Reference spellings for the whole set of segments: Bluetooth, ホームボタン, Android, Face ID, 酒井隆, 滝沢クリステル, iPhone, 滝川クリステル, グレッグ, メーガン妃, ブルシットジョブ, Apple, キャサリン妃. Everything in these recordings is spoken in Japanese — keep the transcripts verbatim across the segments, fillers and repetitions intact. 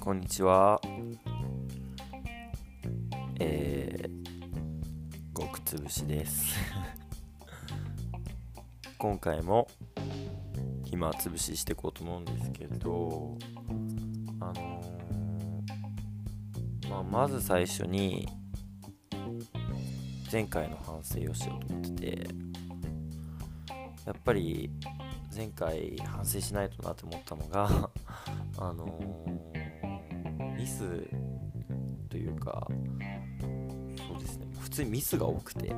こんにちは、えー、ごくつぶしです今回も暇つぶししていこうと思うんですけど、あのーまあ、まず最初に前回の反省をしようと思ってて、やっぱり前回反省しないとなと思ったのがあのー、ミスというか、そうですね、普通にミスが多くて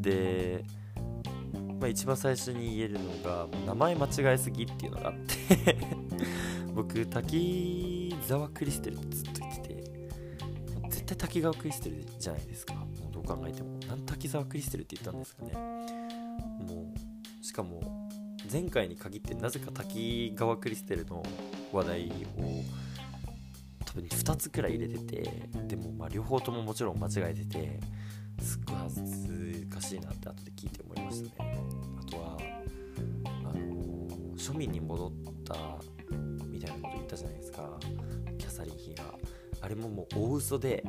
で、まあ、一番最初に言えるのが名前間違えすぎっていうのがあって僕滝沢クリステルってずっと言ってて、絶対滝沢クリステルじゃないですか、もうどう考えても。なん滝沢クリステルって言ったんですかね。もうしかも前回に限ってなぜか滝川クリステルの話題を多分ふたつくらい入れてて、でもまあ両方とももちろん間違えてて、すっごい恥ずかしいなって後で聞いて思いましたね。あとはあの庶民に戻ったみたいなこと言ったじゃないですか、キャサリン妃が。あれももう大嘘で、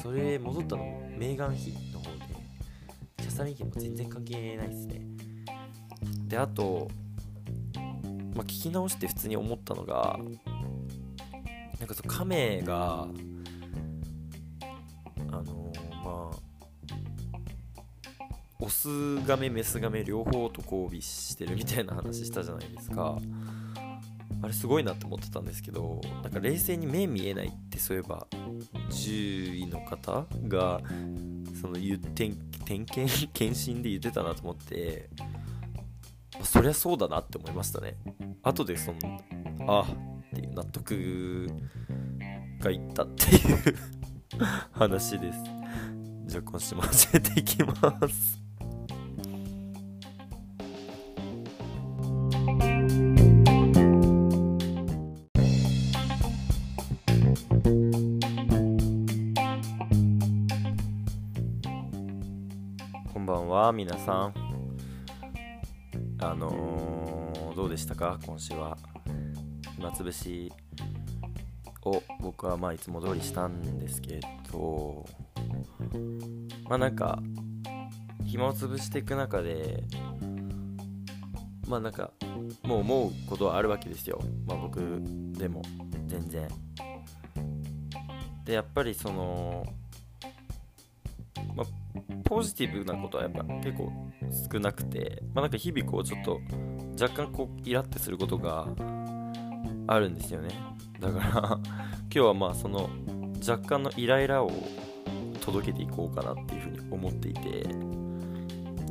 それ戻ったのもメーガン妃の方で、キャサリン妃も全然関係ないですね。であと、まあ、聞き直して普通に思ったのが、なんかそのカメがあのまあオスガメメスガメ両方と交尾してるみたいな話したじゃないですか。あれすごいなって思ってたんですけど、なんか冷静に目見えないって、そういえば獣医の方がその点検検診で言ってたなと思って、そりゃそうだなって思いましたね。後でそのあっていう納得がいったっていう話です。じゃあ今週も始めていきます皆さん、あのー、どうでしたか今週は。暇つぶしを僕はまあいつも通りしたんですけど、まあなんか暇をつぶしていく中で、まあなんかもう思うことはあるわけですよ、まあ僕でも全然で、やっぱりそのまあポジティブなことはやっぱ結構少なくて、まあ、なんか日々こうちょっと若干こうイラってすることがあるんですよね。だから今日はまあその若干のイライラを届けていこうかなっていうふうに思っていて、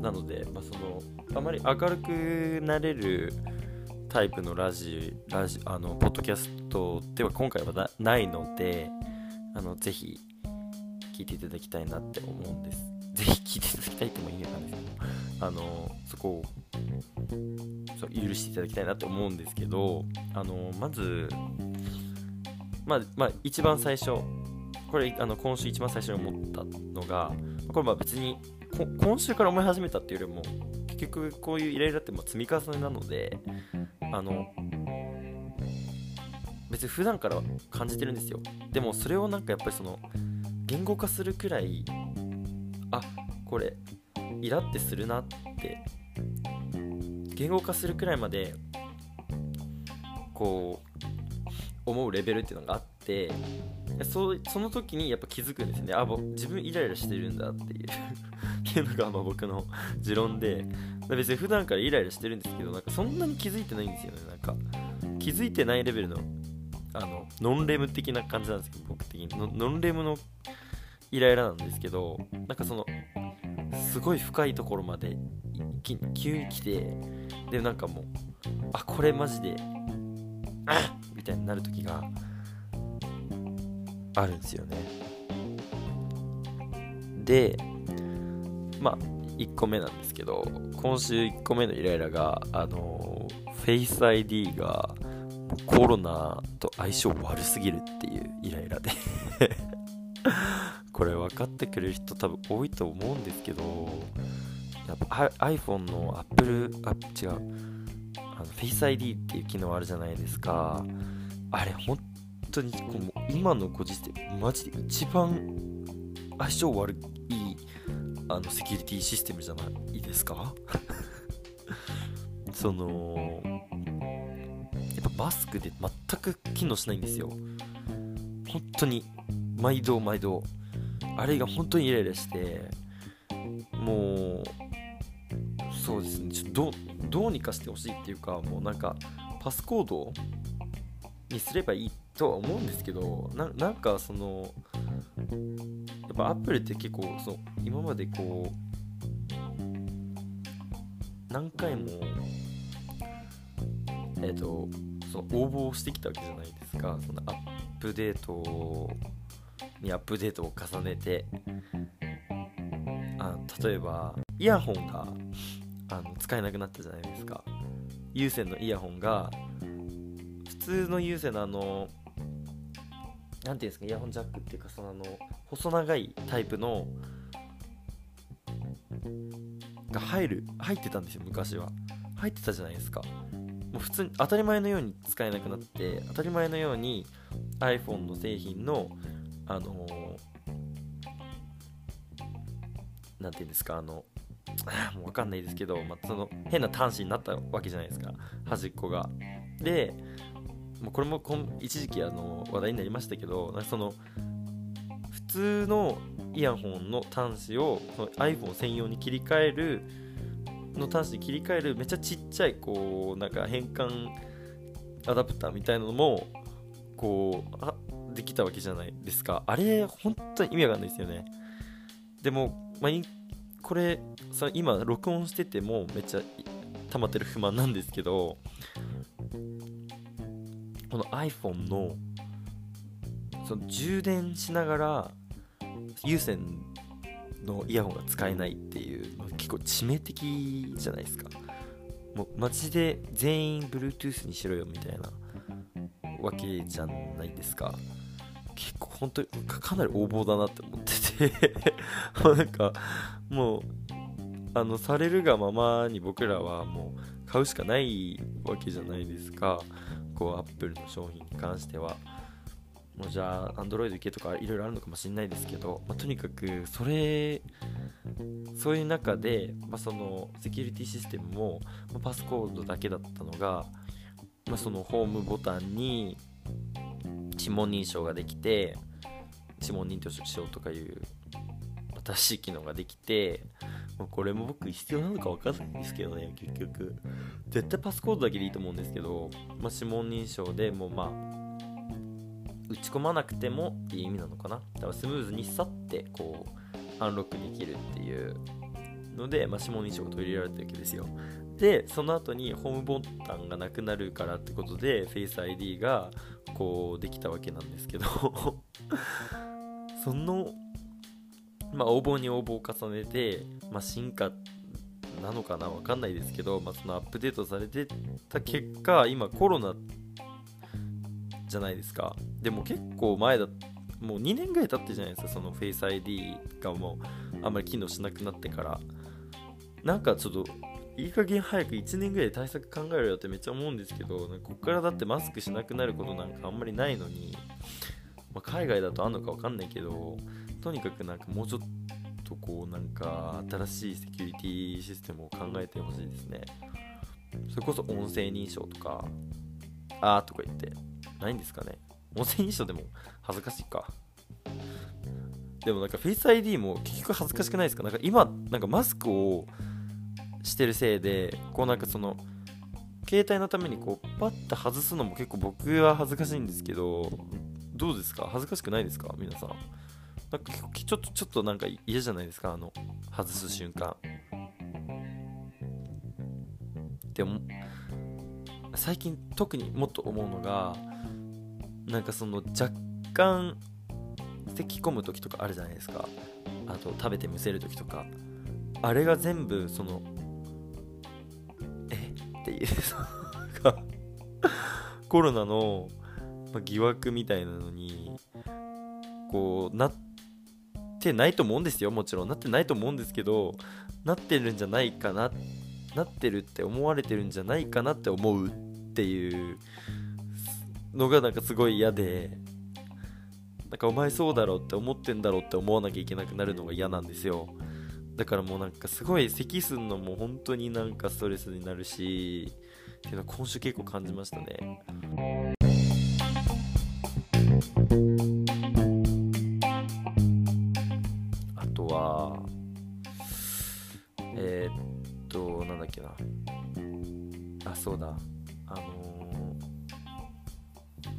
なので、まあ、そのあまり明るくなれるタイプのラジ、ラジ、あのポッドキャストでは今回はな、ないので、あのぜひ聞いていただきたいなって思うんです。ぜひ聞いていただきたいってもいいのかな、あのそこを許していただきたいなって思うんですけど、あのまず、まあまあ、一番最初、これあの今週一番最初に思ったのが、これまあ別に今週から思い始めたっていうよりも、結局こういうイライラっても積み重ねなので、あの別に普段から感じてるんですよ。でもそれをなんかやっぱりその言語化するくらい、あ、これイラってするなって言語化するくらいまでこう思うレベルっていうのがあって、 そ, その時にやっぱ気づくんですね。あ、自分イライラしてるんだっていうっていうのがまあ僕の持論で、別に普段からイライラしてるんですけど、なんかそんなに気づいてないんですよね。なんか気づいてないレベルのあのノンレム的な感じなんですけど、僕的にノンレムのイライラなんですけど、なんかそのすごい深いところまで一気に急に来て、でなんかもう、あ、これマジであっみたいになる時があるんですよね。でまあいっこめなんですけど、今週いっこめのイライラが、あのフェイス アイディー がコロナと相性悪すぎるっていうイライラでこれ分かってくれる人多分多いと思うんですけど、やっぱ iPhone の Apple あ違うあの Face アイディー っていう機能あるじゃないですか。あれ本当にこう今のご時世マジで一番相性悪いあのセキュリティシステムじゃないですかそのやっぱマスクで全く機能しないんですよ。本当に毎度毎度あれが本当にイライラして、もうそうですね、ちょっと ど, どうにかしてほしいっていうか、もうなんかパスコードにすればいいとは思うんですけど、 な, なんかそのやっぱアップルって結構その今までこう何回もえっとその応募をしてきたわけじゃないですか。そのアップデートにアップデートを重ねて、あ例えばイヤホンがあの使えなくなったじゃないですか。有線のイヤホンが普通の有線のあのなんていうんですか、イヤホンジャックっていうかそのあの細長いタイプのが入る入ってたんですよ。昔は入ってたじゃないですか。もう普通に当たり前のように使えなくなって、当たり前のように iPhone の製品のあのー、なんていうんですか、あのもう分かんないですけど、まあ、その変な端子になったわけじゃないですか、端っこが。でもうこれも一時期あの話題になりましたけど、なんかその普通のイヤホンの端子をその iPhone 専用に切り替えるの端子に切り替えるめっちゃちっちゃいこうなんか変換アダプターみたいなのもこうあできたわけじゃないですか。あれ本当に意味わかんないですよね。でも、まあ、これそ今録音しててもめっちゃ溜まってる不満なんですけど、この iPhone の, その充電しながら有線のイヤホンが使えないっていう、まあ、結構致命的じゃないですか。もうマジで全員 Bluetooth にしろよみたいなわけじゃないですか。結構本当に か, かなり横暴だなって思っててなんかもうあのされるがままに僕らはもう買うしかないわけじゃないですか、こうアップルの商品に関しては。もうじゃあ Android 系とかいろいろあるのかもしれないですけど、まあ、とにかくそれそういう中で、まあ、そのセキュリティシステムも、まあ、パスコードだけだったのが、まあ、そのホームボタンに指紋認証ができて、指紋認証とかいう新しい機能ができて、これも僕必要なのか分かんないんですけどね。結局絶対パスコードだけでいいと思うんですけど、まあ、指紋認証でもうまあ打ち込まなくてもっていう意味なのかな。だからスムーズに去ってこうアンロックできるっていうので、まあ、指紋認証が取り入れられてるわけですよ。でその後にホームボタンがなくなるからってことで Face アイディー がこうできたわけなんですけどそのまあ応募に応募を重ねて、まあ、進化なのかな分かんないですけど、まあ、そのアップデートされてた結果今コロナじゃないですか。でも結構前だもうにねんぐらい経ってじゃないですか、その Face アイディー がもうあんまり機能しなくなってから。なんかちょっといい加減早くいちねんぐらい対策考えるよってめっちゃ思うんですけど、こっからだってマスクしなくなることなんかあんまりないのに、まあ、海外だとあんのか分かんないけど、とにかくなんかもうちょっとこうなんか新しいセキュリティシステムを考えてほしいですね。それこそ音声認証とかあーとか言ってないんですかね。音声認証でも恥ずかしいか。でもなんか Face アイディー も結局恥ずかしくないですか。なんか今なんかマスクをしてるせいでこうなんかその携帯のためにこうパッと外すのも結構僕は恥ずかしいんですけど、どうですか、恥ずかしくないですか皆さん。なんかちょっとちょっとなんか嫌じゃないですか、あの外す瞬間。でも最近特にもっと思うのがなんかその若干咳込む時とかあるじゃないですか、あと食べてむせる時とか、あれが全部そのっていうコロナの疑惑みたいなのにこうなてないと思うんですよ、もちろんなってないと思うんですけど、なってるんじゃないかな、なってるって思われてるんじゃないかなって思うっていうのがなんかすごい嫌で、なんかお前そうだろうって思ってんだろうって思わなきゃいけなくなるのが嫌なんですよ。だからもうなんかすごい咳すんのも本当になんかストレスになるしっていうのは今週結構感じましたね。あとはえー、っとなんだっけなあ、そうだ、あのー、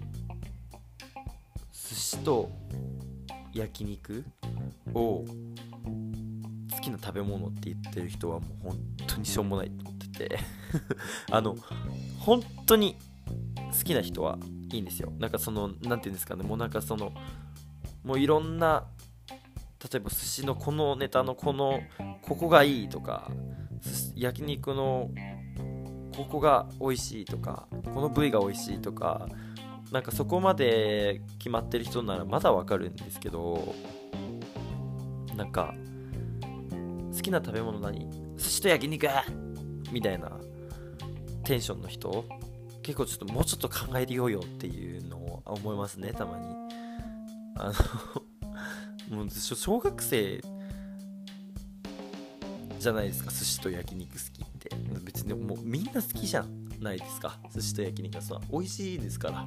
寿司と焼肉を好きな食べ物って言ってる人はもう本当にしょうもないと思っててあの本当に好きな人はいいんですよ。なんかそのなんていうんですかね、もうなんかそのもういろんな、例えば寿司のこのネタのこのここがいいとか、焼肉のここが美味しいとか、この部位が美味しいとか、なんかそこまで決まってる人ならまだわかるんですけど、なんか好きな食べ物何？寿司と焼肉みたいなテンションの人、結構ちょっともうちょっと考えてようよっていうのを思いますね、たまに。あのもう小学生じゃないですか、寿司と焼肉好きって。別にもうみんな好きじゃないですか、寿司と焼肉は。さ、美味しいですから、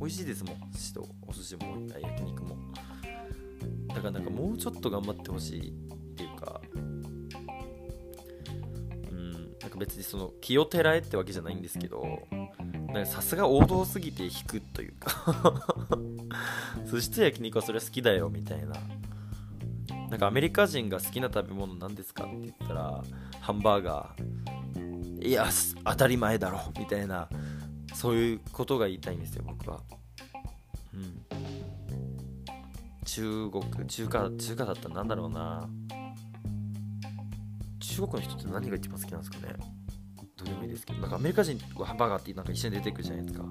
美味しいですもん、寿司とお寿司も焼肉も。だからなんかもうちょっと頑張ってほしいっていうか、別にその気をてらえってわけじゃないんですけど、さすが王道すぎて引くというか寿司と焼肉はそれ好きだよみたいな。なんかアメリカ人が好きな食べ物なんですかって言ったらハンバーガー、いや当たり前だろみたいな、そういうことが言いたいんですよ僕は。うん、中国中華中華だったらなんだろうな、中国の人って何が一番好きなんですかね。どうでもいいですけど、なんかアメリカ人はハンバーガーってなんか一緒に出てくるじゃないですか。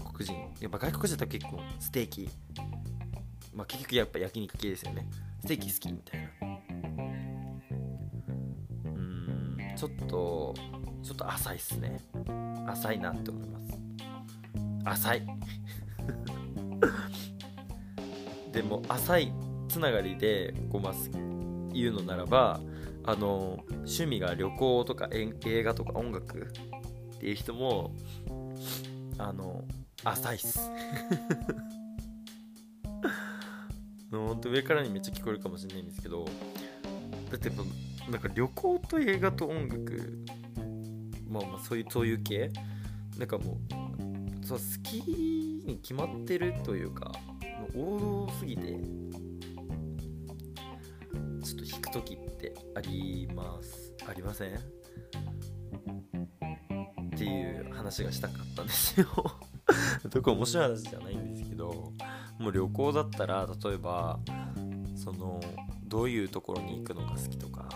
外国人、やっぱ外国人だったら結構ステーキ、まあ結局やっぱ焼肉系ですよね。ステーキ好きみたいな。うーん、ちょっとちょっと浅いっすね。浅いなって思います。浅いでも浅いつながりでごます言うのならば、あの趣味が旅行とか映画とか音楽っていう人もあの浅いっすほんと上からにめっちゃ聞こえるかもしれないんですけど、だってなんか旅行と映画と音楽、まあまあそういうそういう系なんかもうそう好きに決まってるというか、王道すぎてちょっと引く時ってありますありませんっていう話がしたかったんですよ特に面白い話じゃないんですけど、もう旅行だったら例えばそのどういうところに行くのが好きとか、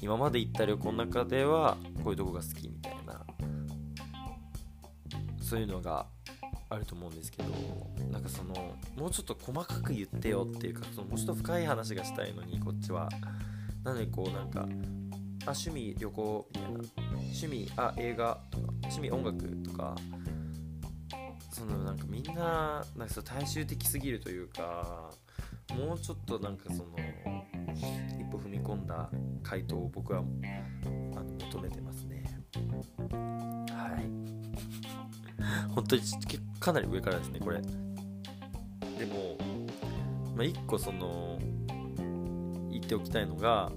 今まで行った旅行の中ではこういうとこが好きみたいな、そういうのがあると思うんですけど、なんかそのもうちょっと細かく言ってよっていうか、そのもうちょっと深い話がしたいのにこっちは。なのでこうなんか、あ趣味旅行みたいな、趣味あ映画とか趣味音楽とか、そのなんかみんななんかその大衆的すぎるというか、もうちょっとなんかその一歩踏み込んだ回答を僕はあの求めてますね。はい。本当にかなり上からですねこれ。でも、まあ、いっこその言っておきたいのが、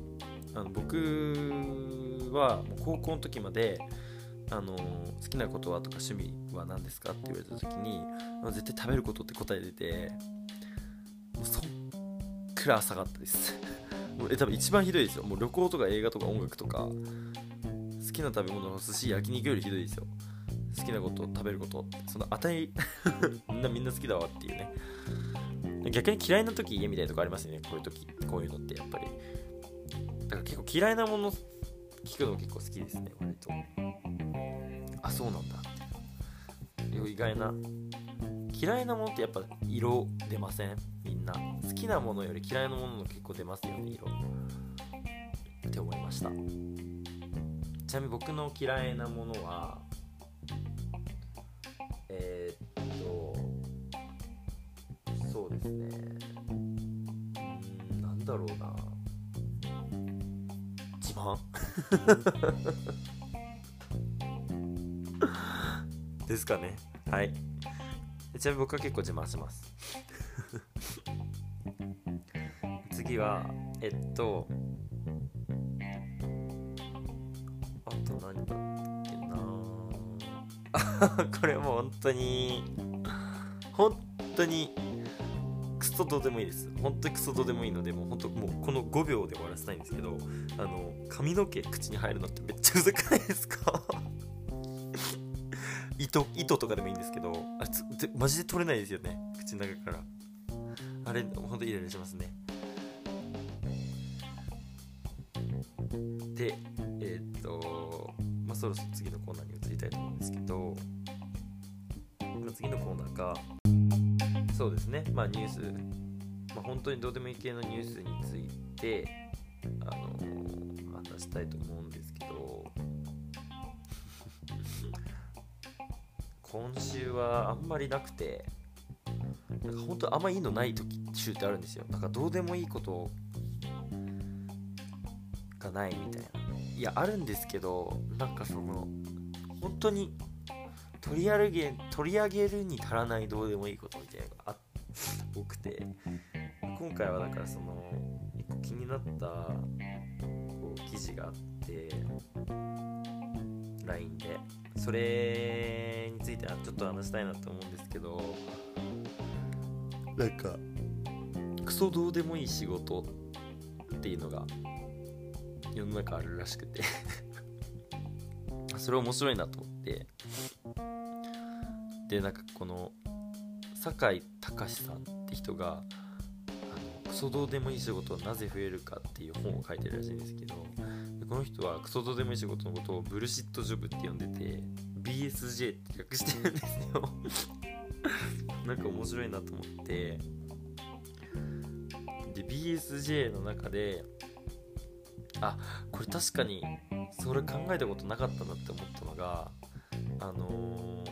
あの僕は高校の時まであの好きなことはとか趣味は何ですかって言われた時に絶対食べることって答え出て、もうそっくら浅かったですもうえ多分一番ひどいですよ。もう旅行とか映画とか音楽とか好きな食べ物の寿司焼肉よりひどいですよ。好きなこと食べることその当たりみんなみんな好きだわっていうね。逆に嫌いな時家みたいなとこありますよね、こういう時こういうのってやっぱり。だから結構嫌いなもの聞くの結構好きですね割と。あそうなんだみたいな。意外な嫌いなものってやっぱ色出ませんみんな。な好きなものより嫌いなものの結構出ますよね、色って思いました。ちなみに僕の嫌いなものはえー、っとそうですね、んなんだろうな、自慢ですかね。はい、ちなみに僕は結構自慢します次はえっとあと何だっけなこれもう本当に本当にクソどうでもいいです。本当にクソどうでもいいので、もう本当もうこのごびょうで終わらせたいんですけど、あの髪の毛口に入るのってめっちゃうざくないですか糸, 糸とかでもいいんですけど、あれつマジで取れないですよね、口の中から。あれ本当にイライラしますね。でえっ、ー、とまあそろそろ次のコーナーに移りたいと思うんですけど、次のコーナーがそうですね、まあニュース、まあ、本当にどうでもいい系のニュースについてあの話したいと思うんですけど今週はあんまりなくて、なんか本当あんまいいのない時週ってあるんですよ。なんかどうでもいいことがないみたいな。いやあるんですけど、なんかその本当に取り上げ取り上げるに足らないどうでもいいことみたいなのが多くて、今回はだからその一個気になったこう記事があってラインで、それについてはちょっと話したいなと思うんですけど、なんかクソどうでもいい仕事っていうのが世の中あるらしくてそれ面白いなと思って、でなんかこの酒井隆さんって人があのクソどうでもいい仕事はなぜ増えるかっていう本を書いてるらしいんですけど、この人はクソどうでもいい仕事のことをブルシットジョブって呼んでて ビーエスジェー って略してるんですよなんか面白いなと思って、で ビーエスジェー の中であ、これ確かにそれ考えたことなかったなって思ったのが、あの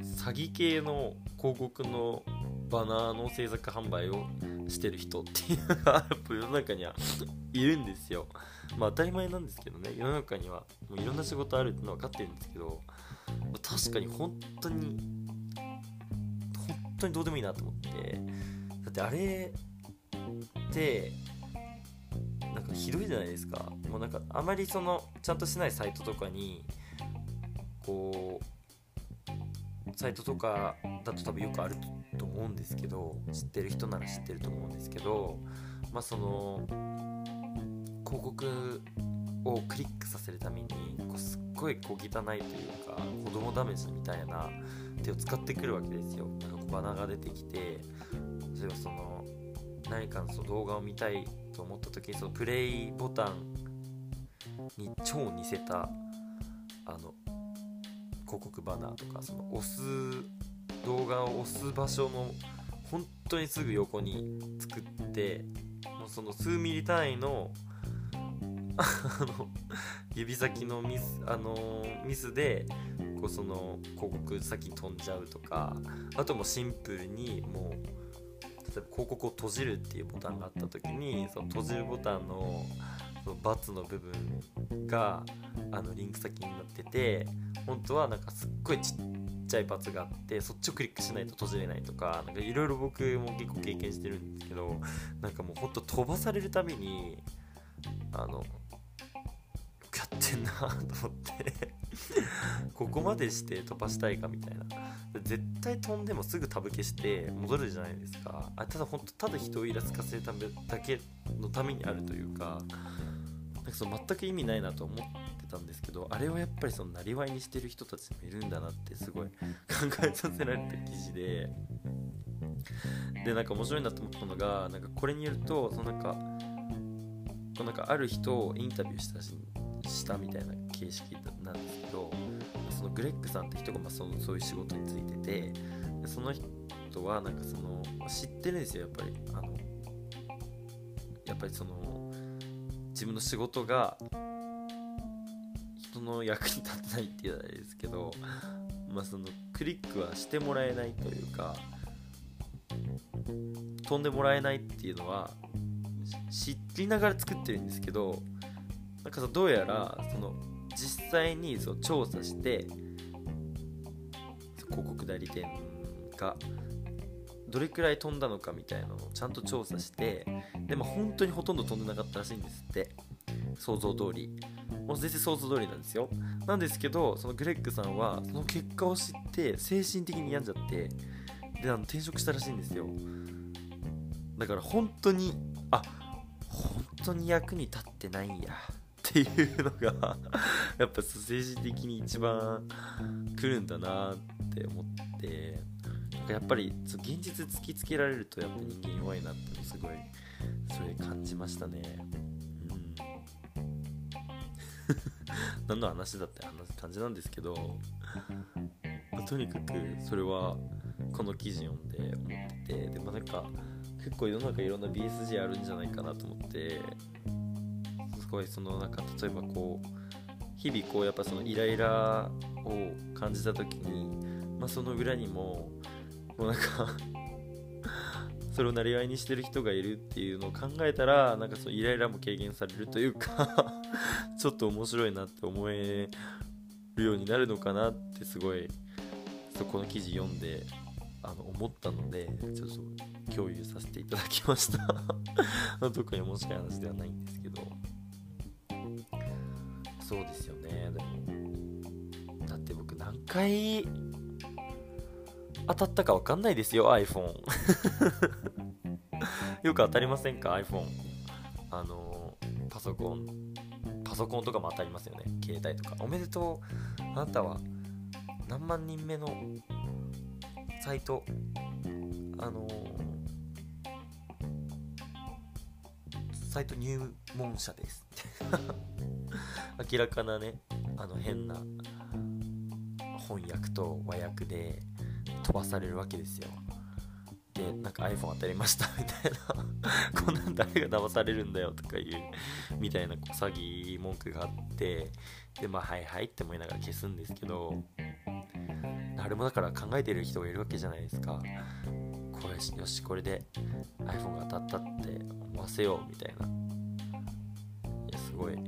ー、詐欺系の広告のバナーの制作販売をしてる人っていうのがやっぱ世の中にはいるんですよ。まあ当たり前なんですけどね、世の中にはもういろんな仕事あるってのは分かってるんですけど、確かに本当に本当にどうでもいいなと思って、だってあれでなんかひどいじゃないですか。もうなんかあまりそのちゃんとしないサイトとかにこうサイトとかだと多分よくあると思うんですけど、知ってる人なら知ってると思うんですけど、まあその広告をクリックさせるためにこうすっごいこう汚いというか子供ダメージみたいな手を使ってくるわけですよ。なんかバナーが出てきて、それはその何かの動画を見たいと思った時にそのプレイボタンに超似せたあの広告バナーとか、その押す動画を押す場所の本当にすぐ横に作って、もうその数ミリ単位のあの指先のミス、あのミスでこうその広告先に飛んじゃうとか、あともうシンプルにもう広告を閉じるっていうボタンがあった時にその閉じるボタンの×の部分があのリンク先になってて、本当はなんかすっごいちっちゃい×があってそっちをクリックしないと閉じれないとか、なんかいろいろ僕も結構経験してるんですけど、なんかもう本当飛ばされるためにあのやってんなと思ってここまでして飛ばしたいかみたいな。絶対飛んでもすぐタブ消して戻るじゃないですか。あ、ただ本当ただ人をイラつかせるためだけのためにあるというか、なんかその全く意味ないなと思ってたんですけど、あれをやっぱりそのなりわいにしてる人たちもいるんだなってすごい考えさせられた記事で、でなんか面白いなと思ったのが、なんかこれによるとそのなんかなんかある人をインタビューしたししたみたいな形式なんですけど、そのグレッグさんって人がまあそのそういう仕事についてて、その人はなんかその知ってるんですよ、やっぱりあのやっぱりその自分の仕事が人の役に立たないって言うじゃないですけど、まあそのクリックはしてもらえないというか飛んでもらえないっていうのは知りながら作ってるんですけど、なんかどうやらその実際にそう調査して広告代理店がどれくらい飛んだのかみたいなのをちゃんと調査して、でも本当にほとんど飛んでなかったらしいんですって、想像通り、もう全然想像通りなんですよ。なんですけどそのグレッグさんはその結果を知って精神的に病んじゃって、であの転職したらしいんですよ。だから本当にあ本当に役に立ってないんやっていうのがやっぱ精神的に一番来るんだなって思って、なんかやっぱり現実突きつけられるとやっぱ人間弱いなってすごいそれ感じましたね、うん、何の話だって話す感じなんですけど、とにかくそれはこの記事読んで思ってて、でもなんか結構世の中いろんな ビーエスジー あるんじゃないかなと思って、すごいそのなんか例えばこう日々こうやっぱそのイライラを感じた時に、まあ、その裏にももうなんかそれをなりわいにしてる人がいるっていうのを考えたら、なんかそのイライラも軽減されるというかちょっと面白いなって思えるようになるのかなってすごいそこの記事読んであの思ったので、ちょっと共有させていただきました特に面白い話ではないんですけど、そうですよね。でもだって僕何回当たったか分かんないですよ iPhone よく当たりませんか iPhone、 あのパソコンパソコンとかも当たりますよね、携帯とか。おめでとう、あなたは何万人目のサイト、あのサイト入門者です明らかなね、あの変な翻訳と和訳で飛ばされるわけですよ。で、なんか iPhone 当たりましたみたいなこんなん誰が騙されるんだよとかいうみたいな詐欺文句があって、でまあはいはいって思いながら消すんですけど、あれもだから考えてる人がいるわけじゃないですか。これよしこれで iPhone が当たったって思わせようみたいな、いやすごい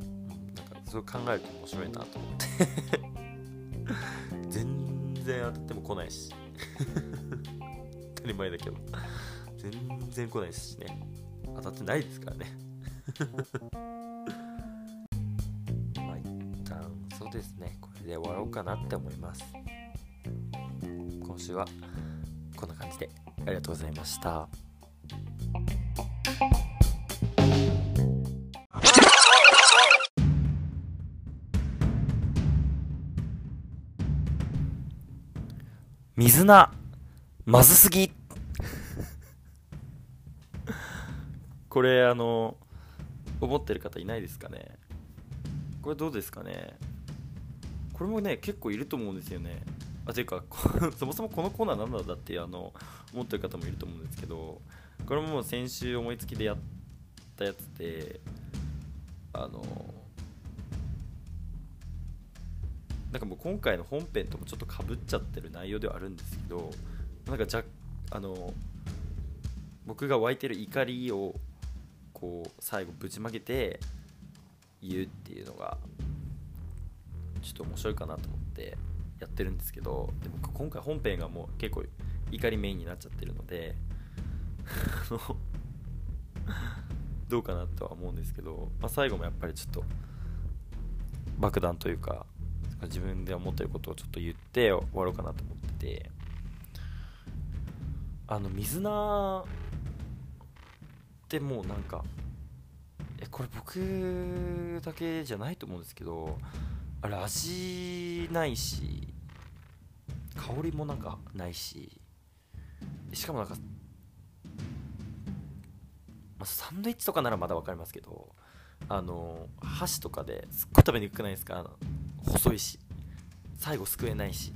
そう考えると面白いなと思って全然当たっても来ないし当たり前だけど全然来ないですしね、当たってないですからねまあ一旦そうですね、これで終わろうかなって思います。今週はこんな感じでありがとうございました。水菜まずすぎこれあの思ってる方いないですかね。これどうですかね。これもね結構いると思うんですよね。あていうかそもそもこのコーナーなんだってあの思ってる方もいると思うんですけど、これももう先週思いつきでやったやつで、あのなんかもう今回の本編ともちょっとかぶっちゃってる内容ではあるんですけど、なんかじゃあの僕が湧いてる怒りをこう最後ぶちまけて言うっていうのがちょっと面白いかなと思ってやってるんですけど、で僕今回本編がもう結構怒りメインになっちゃってるのでどうかなとは思うんですけど、まあ、最後もやっぱりちょっと爆弾というか自分で思ってることをちょっと言って終わろうかなと思ってて、あの水菜ってもうなんかえこれ僕だけじゃないと思うんですけど、あれ味ないし香りもなんかないし、しかもなんか、まあ、サンドイッチとかならまだ分かりますけど、あの箸とかですっごい食べにくくないですか。細いし最後すくえないし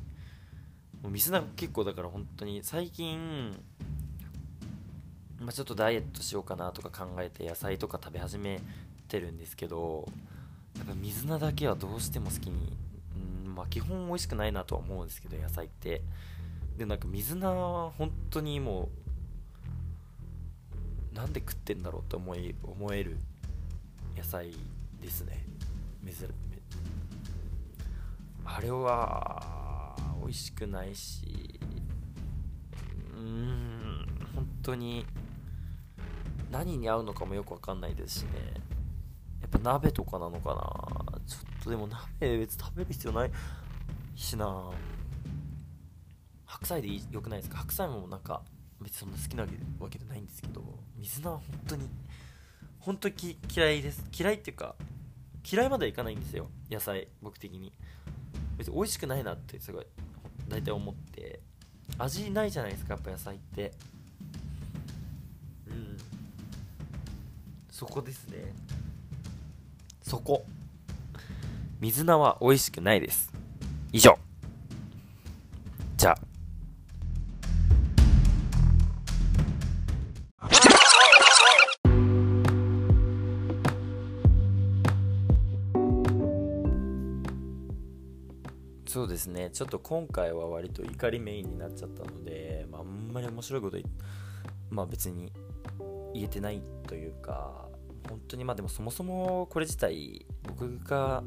もう水菜結構だから本当に最近、まあ、ちょっとダイエットしようかなとか考えて野菜とか食べ始めてるんですけど、やっぱ水菜だけはどうしても好きに、うん、まあ基本美味しくないなとは思うんですけど野菜って。でなんか水菜は本当にもうなんで食ってんだろうって思い思える野菜ですね。めずめあれは美味しくないし、うーん本当に何に合うのかもよく分かんないですしね。やっぱ鍋とかなのかな。ちょっとでも鍋別に食べる必要ないしな。白菜で良くないですか。白菜もなんか別にそんな好きなわけじゃないんですけど、水菜は本当に本当に嫌いです。嫌いっていうか嫌いまではいかないんですよ野菜。僕的に別に美味しくないなってすごい大体思って、味ないじゃないですかやっぱ野菜って。うんそこですね。そこ水菜は美味しくないです。以上。じゃあそうですね、ちょっと今回は割と怒りメインになっちゃったので、まあ、あんまり面白いこと、まあ、別に言えてないというか、本当にまあでもそもそもこれ自体僕が、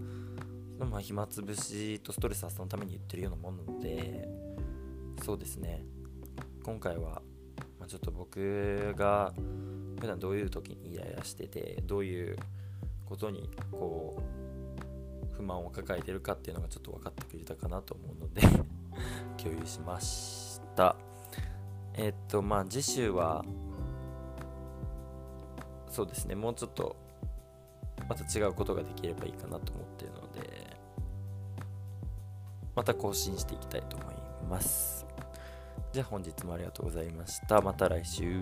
まあ、暇つぶしとストレス発散のために言ってるようなものなので、そうですね今回は、まあ、ちょっと僕が普段どういう時にイライラしてて、どういうことにこう不満を抱えてるかっていうのがちょっと分かってくれたかなと思うので共有しました。えっとまあ次週はそうですねもうちょっとまた違うことができればいいかなと思っているので、また更新していきたいと思います。じゃあ本日もありがとうございました。また来週。